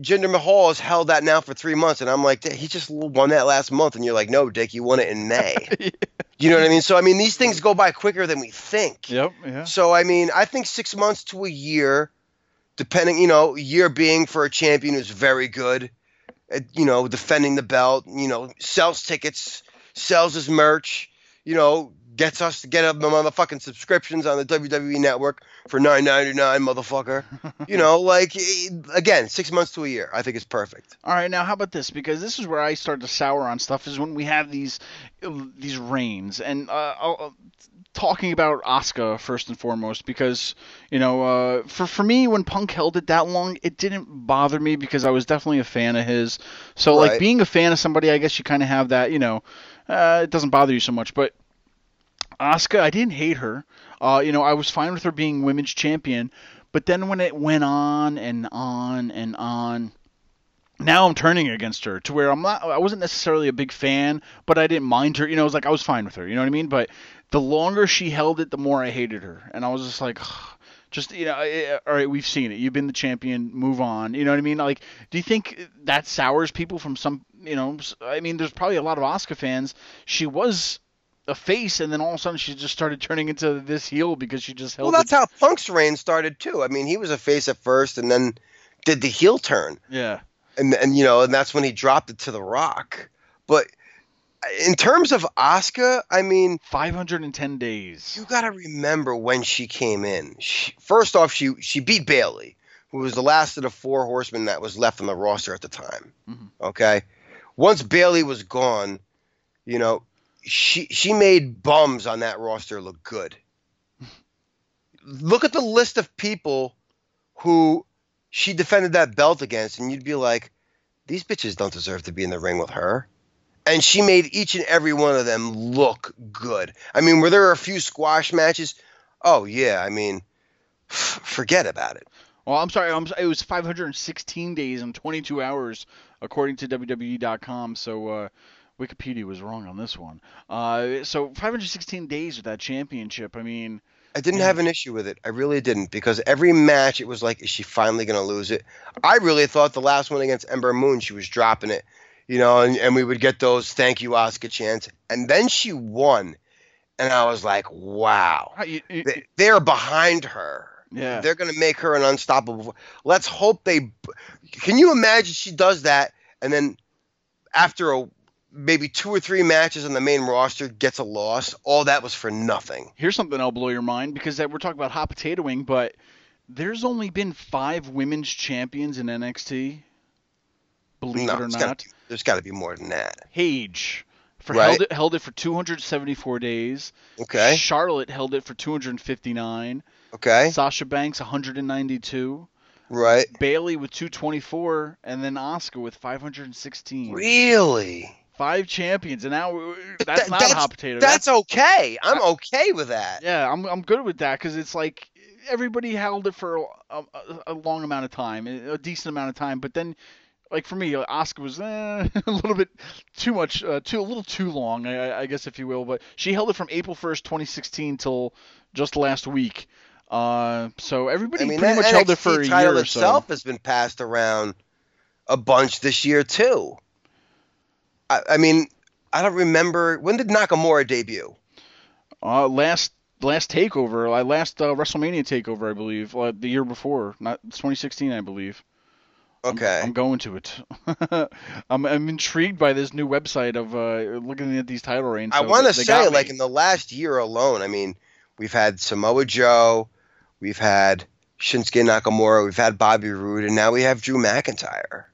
Jinder Mahal has held that now for 3 months, and I'm like, he just won that last month. And you're like, no, Dick, you won it in May. Yeah. You know what I mean? So, I mean, these things go by quicker than we think. Yep. Yeah. So, I mean, I think 6 months to a year, depending, year being for a champion who's very good at, defending the belt, sells tickets, sells his merch, gets us to get up the motherfucking subscriptions on the WWE Network for $9.99, motherfucker. Like, again, 6 months to a year, I think it's perfect. All right, now how about this? Because this is where I start to sour on stuff is when we have these reigns. And talking about Asuka first and foremost, because for me, when Punk held it that long, it didn't bother me because I was definitely a fan of his. So right. Like being a fan of somebody, I guess you kind of have that. It doesn't bother you so much, but. Asuka, I didn't hate her. I was fine with her being women's champion. But then when it went on and on and on, now I'm turning against her to where I wasn't necessarily a big fan, but I didn't mind her. It was like I was fine with her. You know what I mean? But the longer she held it, the more I hated her. And I was just like, ugh. All right, we've seen it. You've been the champion. Move on. You know what I mean? Like, do you think that sours people from some, I mean, there's probably a lot of Asuka fans. She was a face, and then all of a sudden she just started turning into this heel because she just held. Well, that's how Punk's reign started too. I mean, he was a face at first, and then did the heel turn. Yeah, and that's when he dropped it to The Rock. But In terms of Asuka, I mean... 510 days. You got to remember when she came in. First off, she beat Bayley, who was the last of the four horsemen that was left on the roster at the time. Mm-hmm. Okay? Once Bayley was gone, you know, she made bums on that roster look good. Look at the list of people who she defended that belt against, and you'd be like, these bitches don't deserve to be in the ring with her. And she made each and every one of them look good. I mean, were there a few squash matches? Oh, yeah. I mean, forget about it. Well, I'm sorry. It was 516 days and 22 hours, according to WWE.com. So Wikipedia was wrong on this one. So 516 days with that championship. I mean, I didn't have an issue with it. I really didn't, because every match it was like, is she finally going to lose it? I really thought the last one against Ember Moon, she was dropping it, you know, and we would get those thank you, Asuka chants. And then she won. And I was like, wow, they're behind her. Yeah. They're going to make her an unstoppable. Let's hope they can you imagine she does that? And then after maybe two or three matches on the main roster, gets a loss. All that was for nothing. Here's something that'll blow your mind, because we're talking about hot potatoing, but there's only been 5 women's champions in NXT. Believe it or not. There's got to be more than that. Paige held it for 274 days. Okay. Charlotte held it for 259. Okay. Sasha Banks, 192. Right. Bayley with 224, and then Asuka with 516. Really? 5 champions, and now that's not a hot potato. That's okay. I'm okay with that. Yeah, I'm good with that, because it's like everybody held it for a long amount of time, a decent amount of time. But then, like for me, Asuka was a little bit too much, a little too long, I guess, if you will. But she held it from April 1st, 2016, till just last week. So everybody pretty much held it for a year or so. The title itself has been passed around a bunch this year too. I mean, I don't remember. When did Nakamura debut? Last takeover. WrestleMania takeover, I believe. The year before. Not 2016, I believe. Okay. I'm going to it. I'm intrigued by this new website of looking at these title reigns. So I want to say, like, in the last year alone, I mean, we've had Samoa Joe. We've had Shinsuke Nakamura. We've had Bobby Roode. And now we have Drew McIntyre.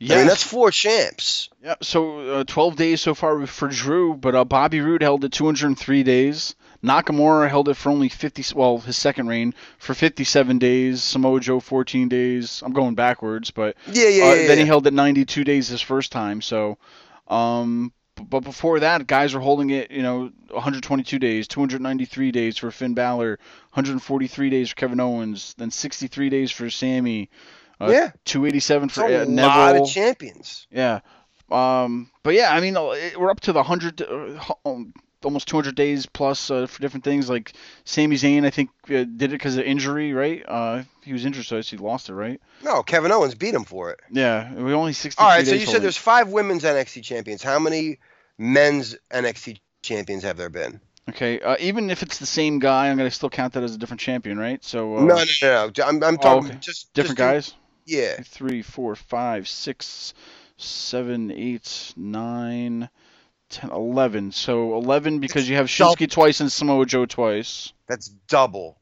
Yeah, I mean, that's 4 champs. Yeah, so 12 days so far for Drew, but Bobby Roode held it 203 days. Nakamura held it for only 50. Well, his second reign for 57 days. Samoa Joe 14 days. I'm going backwards, but then he held it 92 days his first time. So, but before that, guys were holding it, you know, 122 days, 293 days for Finn Balor, 143 days for Kevin Owens, then 63 days for Sammy. 287 for Neville. That's a lot of champions. Yeah. But yeah, I mean, we're up to the 100, almost 200 days plus for different things. Like Sami Zayn, I think, did it because of injury, right? He was injured, so he lost it, right? No, Kevin Owens beat him for it. Yeah, we only 63 days. All right, so you said there's 5 women's NXT champions. How many men's NXT champions have there been? Okay, even if it's the same guy, I'm going to still count that as a different champion, right? So No. I'm talking just different guys? Yeah. 3, 4, 5, 6, 7, 8, 9, 10, 11. So 11, because you have Shinsuke twice and Samoa Joe twice. That's double.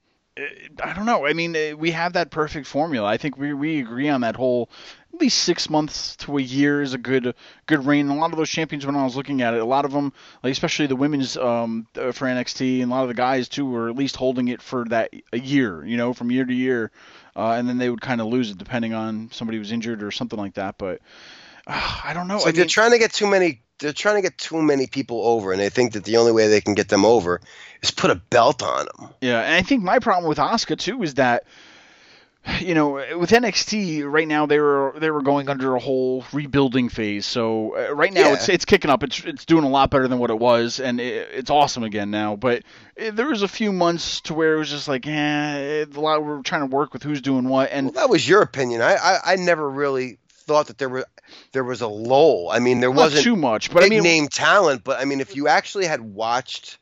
I don't know. I mean, we have that perfect formula. I think we agree on that whole at least 6 months to a year is a good reign. A lot of those champions, when I was looking at it, a lot of them, like especially the women's for NXT, and a lot of the guys too, were at least holding it for that a year, you know, from year to year, and then they would kind of lose it depending on somebody was injured or something like that. But I don't know. So they're trying to get too many. They're trying to get too many people over, and they think that the only way they can get them over is put a belt on them. Yeah, and I think my problem with Asuka, too, is that, you know, with NXT right now, they were going under a whole rebuilding phase. So right now it's kicking up. It's doing a lot better than what it was, and it's awesome again now. But there was a few months to where it was just like, we're trying to work with who's doing what. And well, that was your opinion. I never really thought that there was a lull. I mean, there wasn't too much, but big name talent. But I mean, if you actually had watched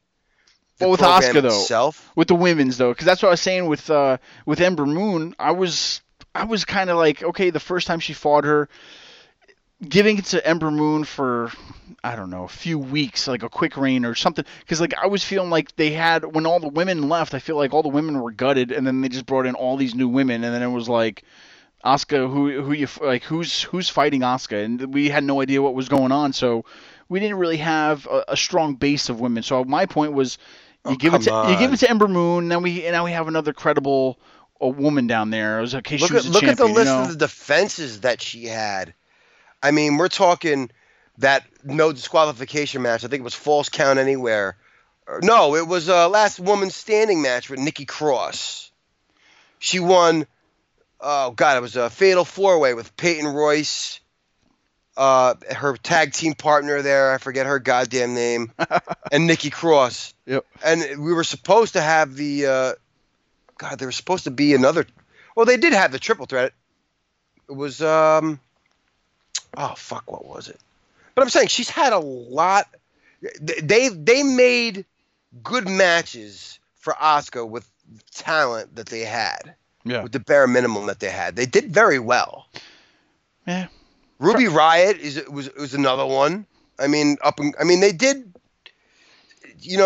with Asuka though, with the women's though, because that's what I was saying with Ember Moon, I was kind of like, okay, the first time she fought her, giving it to Ember Moon for, I don't know, a few weeks, like a quick reign or something. Because, like, I was feeling like they had, when all the women left, I feel like all the women were gutted, and then they just brought in all these new women, and then it was like, Asuka, who's fighting Asuka? And we had no idea what was going on, so we didn't really have a strong base of women. So my point was, you give it to Ember Moon, and now we have another credible woman down there. It was okay. Look at the list of the defenses that she had. I mean, we're talking that no disqualification match. I think it was False Count Anywhere. No, it was a Last Woman Standing match with Nikki Cross. She won. Oh God, it was a Fatal Four Way with Peyton Royce, her tag team partner there. I forget her goddamn name, and Nikki Cross. Yep. And we were supposed to have the. God, there was supposed to be another. Well, they did have the triple threat. It was. Oh, fuck, what was it? But I'm saying she's had a lot. They made good matches for Asuka with the talent that they had. Yeah. With the bare minimum that they had. They did very well. Yeah. Ruby Riott was another one. I mean, they did,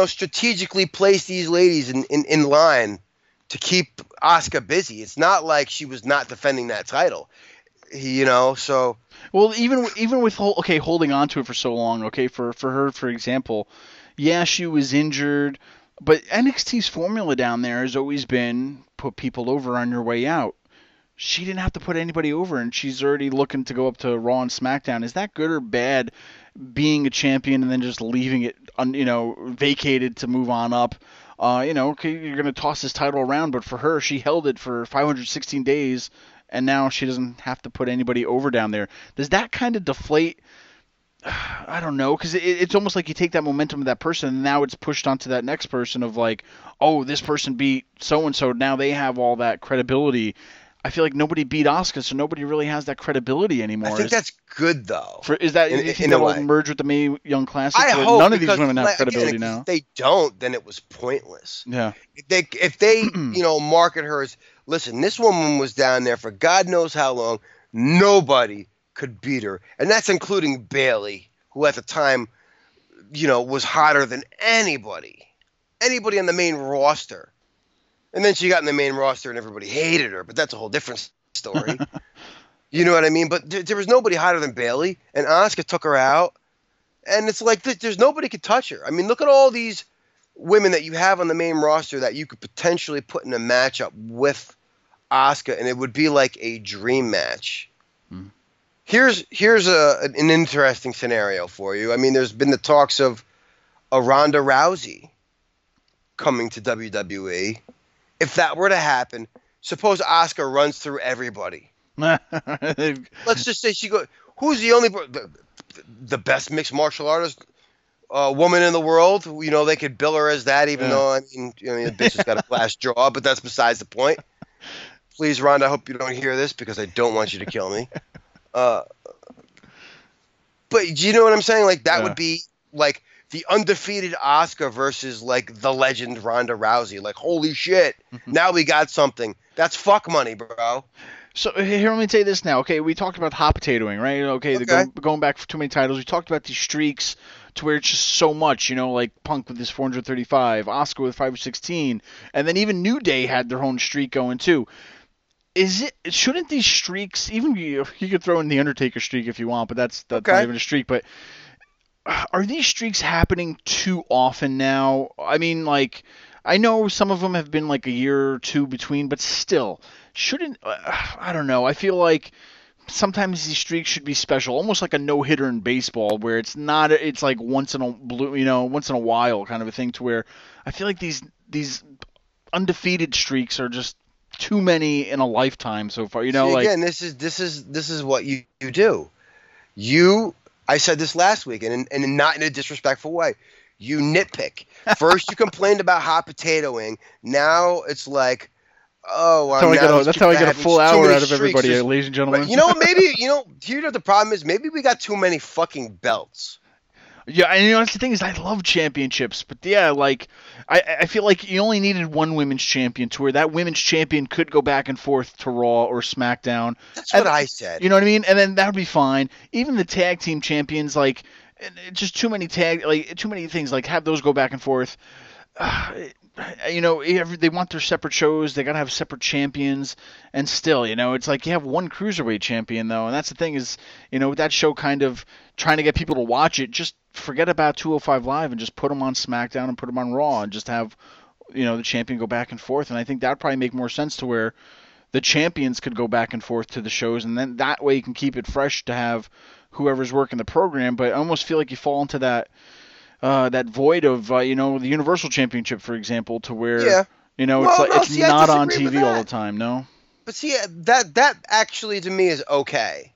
strategically place these ladies in line to keep Asuka busy. It's not like she was not defending that title. Well, even with holding on to it for so long, for her, for example, yeah, she was injured, but NXT's formula down there has always been put people over on your way out. She didn't have to put anybody over, and she's already looking to go up to Raw and SmackDown. Is that good or bad, being a champion and then just leaving it, vacated to move on up? You're going to toss this title around, but for her, she held it for 516 days. And now she doesn't have to put anybody over down there. Does that kind of deflate? I don't know, because it's almost like you take that momentum of that person, and now it's pushed onto that next person of like, oh, this person beat so-and-so. Now they have all that credibility. I feel like nobody beat Asuka, so nobody really has that credibility anymore. I think that's good, though. You think that will merge with the Mae Young Classic? I hope, none of these women have credibility now. If they don't, then it was pointless. Yeah. If they market her as, listen, this woman was down there for God knows how long. Nobody could beat her. And that's including Bayley, who at the time, was hotter than anybody. Anybody on the main roster. And then she got in the main roster and everybody hated her, but that's a whole different story. You know what I mean? But there was nobody hotter than Bayley, and Asuka took her out. And it's like there's nobody could touch her. I mean, look at all these women that you have on the main roster that you could potentially put in a matchup with Asuka, and it would be like a dream match. Mm. Here's an interesting scenario for you. I mean, there's been the talks of a Ronda Rousey coming to WWE. If that were to happen, suppose Asuka runs through everybody. Let's just say she goes, who's the only the best mixed martial artist woman in the world? They could bill her as that, even though, the bitch has got a glass jaw, but that's besides the point. Please, Ronda, I hope you don't hear this because I don't want you to kill me. But you know what I'm saying? Like, that would be like the undefeated Asuka versus, like, the legend Ronda Rousey. Like, holy shit, now we got something. That's fuck money, bro. So, here, let me tell you this now. Okay, we talked about hot potatoing, right? Okay. Going back for too many titles. We talked about these streaks to where it's just so much, like Punk with his 435, Asuka with 516, and then even New Day had their own streak going, too. Shouldn't these streaks, even you could throw in the Undertaker streak if you want, but that's not even a streak, but... Are these streaks happening too often now? I mean, like, I know some of them have been like a year or two between, but still, I don't know. I feel like sometimes these streaks should be special, almost like a no-hitter in baseball, where it's like once in a while kind of a thing, to where I feel like these undefeated streaks are just too many in a lifetime so far. Again, this is what you do. I said this last week, and not in a disrespectful way. You nitpick. First, you complained about hot potatoing. Now it's like, that's how I get a full hour out of everybody, ladies and gentlemen. Maybe, what the problem is? Maybe we got too many fucking belts. Yeah, and you know, that's the thing is I love championships, but yeah, like I feel like you only needed one women's champion to where that women's champion could go back and forth to Raw or SmackDown. That's what I said. You know what I mean? And then that would be fine. Even the tag team champions, like just too many things, like have those go back and forth. You know, they want their separate shows. They got to have separate champions. And still, you know, it's like you have one Cruiserweight champion, though. And that's the thing is, you know, with that show kind of trying to get people to watch it, just forget about 205 Live and just put them on SmackDown and put them on Raw and just have, you know, the champion go back and forth. And I think that would probably make more sense to where the champions could go back and forth to the shows. And then that way you can keep it fresh to have whoever's working the program. But I almost feel like you fall into that void of, you know, the Universal Championship, for example, to where, you know, well, it's not on TV all the time, no? But see, that actually to me is okay.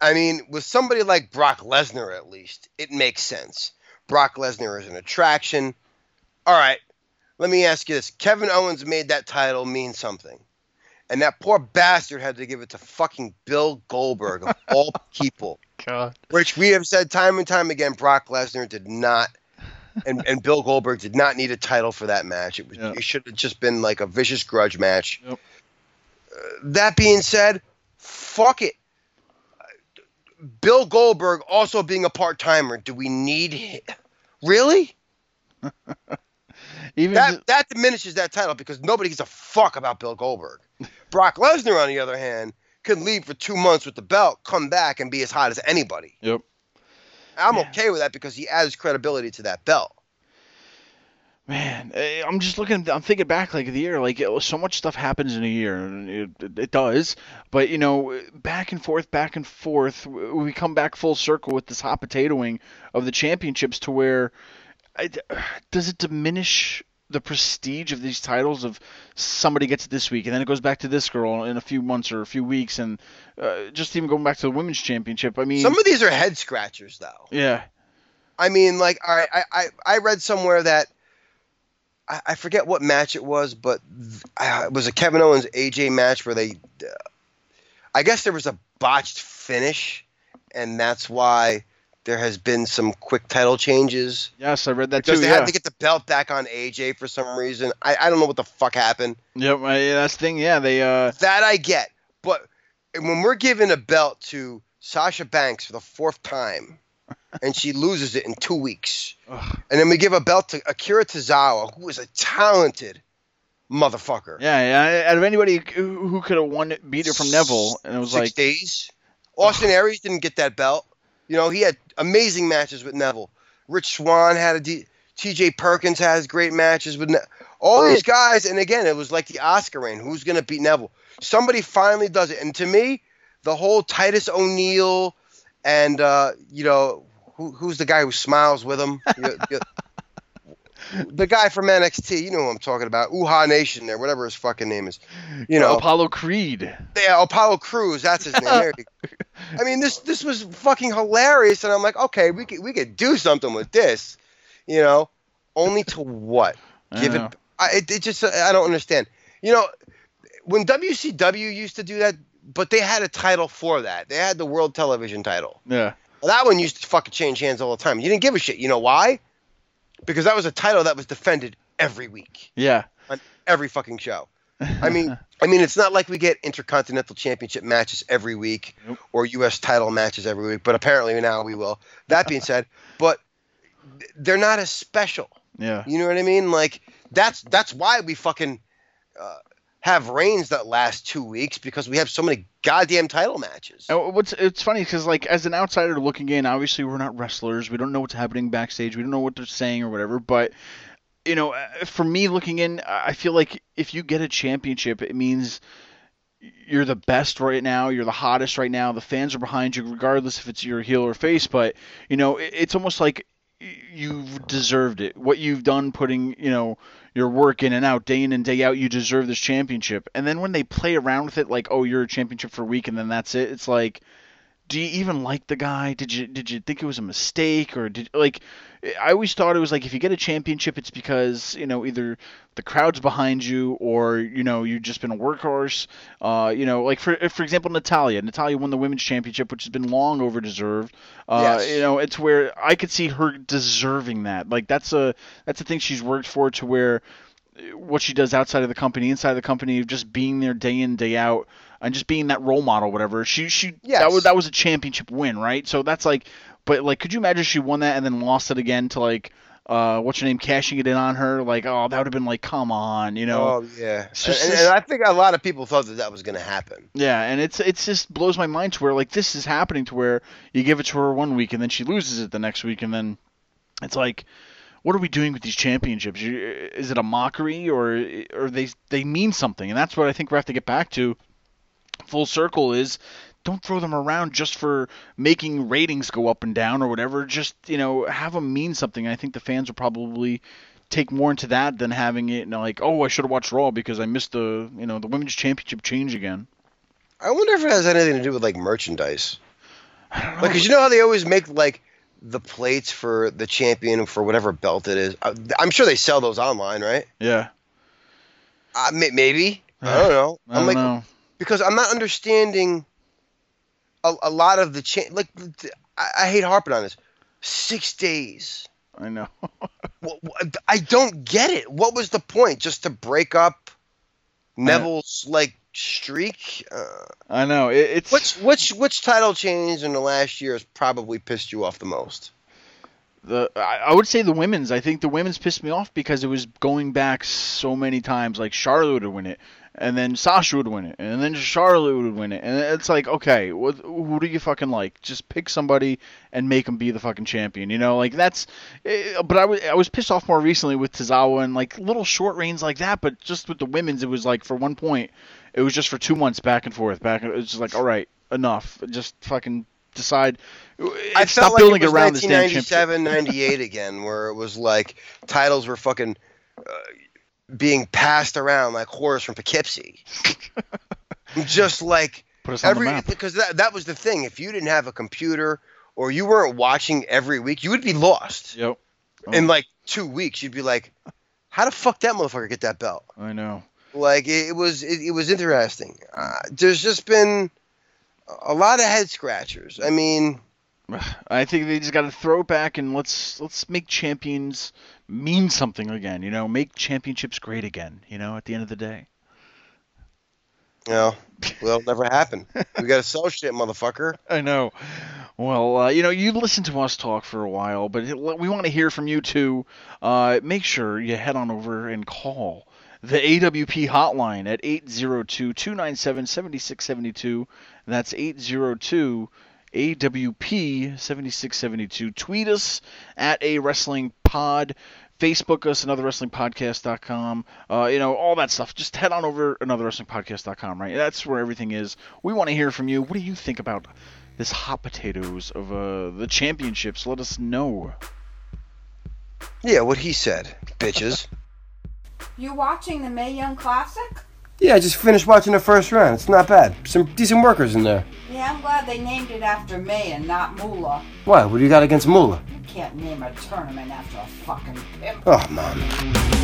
I mean, with somebody like Brock Lesnar, at least, it makes sense. Brock Lesnar is an attraction. All right, let me ask you this. Kevin Owens made that title mean something. And that poor bastard had to give it to fucking Bill Goldberg, of all people. God. Which we have said time and time again, Brock Lesnar did not, and Bill Goldberg did not need a title for that match. It should have just been like a vicious grudge match. Yep. That being said, fuck it. Bill Goldberg also being a part-timer, do we need him? Really? Even that diminishes that title because nobody gives a fuck about Bill Goldberg. Brock Lesnar, on the other hand, could leave for 2 months with the belt, come back, and be as hot as anybody. Yep. I'm okay with that because he adds credibility to that belt. Man, I'm just looking. I'm thinking back like the year. Like so much stuff happens in a year, and it does. But you know, back and forth, we come back full circle with this hot potatoing of the championships to where. Does it diminish the prestige of these titles of somebody gets it this week and then it goes back to this girl in a few months or a few weeks and just even going back to the women's championship? I mean, some of these are head scratchers though. Yeah. I mean, like, all right, I read somewhere that I forget what match it was, but it was a Kevin Owens AJ match where they, I guess there was a botched finish and that's why there has been some quick title changes. Yes, I read that too. Because they had to get the belt back on AJ for some reason. I don't know what the fuck happened. Yep, that's the thing. Yeah, they that I get. But when we're giving a belt to Sasha Banks for the fourth time, and she loses it in 2 weeks, and then we give a belt to Akira Tozawa, who is a talented motherfucker. Yeah, yeah. Out of anybody who could have won beat her from Neville, and it was 6 days. Austin Aries didn't get that belt. You know, he had amazing matches with Neville. Rich Swann had T.J. Perkins has great matches with Neville. All these guys, and again, it was like the Oscar reign. Who's going to beat Neville? Somebody finally does it. And to me, the whole Titus O'Neil and, you know, who's the guy who smiles with him? The guy from NXT, you know who I'm talking about. Uha Nation there, whatever his fucking name is. You know, Apollo Creed. Yeah, Apollo Crews, that's his name. I mean, this was fucking hilarious, and I'm like, okay, we could do something with this, you know. Only to what? I don't understand. You know, when WCW used to do that, but they had a title for that. They had the World Television Title. Yeah. Well, that one used to fucking change hands all the time. You didn't give a shit. You know why? Because that was a title that was defended every week. Yeah. On every fucking show. I mean, it's not like we get Intercontinental Championship matches every week or U.S. title matches every week, but apparently now we will. That being said, but they're not as special. Yeah. You know what I mean? Like, that's why we fucking have reigns that last 2 weeks because we have so many goddamn title matches. It's funny because, like, as an outsider looking in, obviously we're not wrestlers. We don't know what's happening backstage. We don't know what they're saying or whatever, but... You know, for me looking in, I feel like if you get a championship, it means you're the best right now. You're the hottest right now. The fans are behind you, regardless if it's your heel or face. But, you know, it's almost like you've deserved it. What you've done putting, you know, your work in and out, day in and day out, you deserve this championship. And then when they play around with it, like, oh, you're a championship for a week and then that's it. It's like, do you even like the guy? Did you think it was a mistake, or I always thought it was like, if you get a championship, it's because, either the crowd's behind you, or, you've just been a workhorse. Like for example, Natalya won the women's championship, which has been long over deserved. Yes. It's where I could see her deserving that. Like that's a thing she's worked for, to where what she does outside of the company, inside of the company, of just being there day in, day out, and just being that role model, whatever. Yes. That was a championship win, right? So that's like, but like, could you imagine she won that and then lost it again to like, what's her name, cashing it in on her? Like, oh, that would have been like, come on, Oh yeah. And I think a lot of people thought that was going to happen. Yeah, and it's just blows my mind to where like this is happening, to where you give it to her one week and then she loses it the next week, and then it's like, what are we doing with these championships? Is it a mockery, or they mean something? And that's what I think we have to get back to. Full circle is, don't throw them around just for making ratings go up and down or whatever. Just, have them mean something. I think the fans will probably take more into that than having it, like, oh, I should have watched Raw because I missed the, the women's championship change again. I wonder if it has anything to do with, like, merchandise. I don't know. Because how they always make, like, the plates for the champion for whatever belt it is. I'm sure they sell those online, right? Yeah. Maybe. Yeah. I don't know. I don't know. Because I'm not understanding a lot of the change. Like, I hate harping on this. 6 days. I know. I don't get it. What was the point? Just to break up Neville's streak? I know. It's which title change in the last year has probably pissed you off the most? I would say the women's. I think the women's pissed me off because it was going back so many times. Like, Charlotte would win it, and then Sasha would win it, and then Charlotte would win it. And it's like, okay, who do you fucking like? Just pick somebody and make them be the fucking champion. Like, that's... But I was pissed off more recently with Tozawa and, like, little short reigns like that, but just with the women's, it was like, for one point, it was just for 2 months back and forth. It was just like, all right, enough. Just fucking decide. I felt like it was 1997, 98 again, where it was like, titles were fucking... being passed around like whores from Poughkeepsie. Just like put us on the map. Because that was the thing. If you didn't have a computer or you weren't watching every week, you would be lost. Yep. Oh. In like 2 weeks, you'd be like, "How the fuck that motherfucker get that belt?" I know. Like it was interesting. There's just been a lot of head scratchers. I mean, I think they just got to throw back and let's make champions mean something again, make championships great again, at the end of the day. No, well, never happen. We got to sell shit, motherfucker. I know. Well, you listen to us talk for a while, but we want to hear from you too. Make sure you head on over and call the AWP hotline at 802-297-7672. That's 802 AWP7672. Tweet us at A Wrestling Pod. Facebook us, anotherwrestlingpodcast.com. All that stuff. Just head on over anotherwrestlingpodcast.com, right? That's where everything is. We want to hear from you. What do you think about this hot potatoes of the championships? Let us know. Yeah, what he said, bitches. You watching the Mae Young Classic? Yeah, I just finished watching the first round. It's not bad. Some decent workers in there. Yeah, I'm glad they named it after May and not Moolah. What? What do you got against Moolah? You can't name a tournament after a fucking pimp. Oh, man.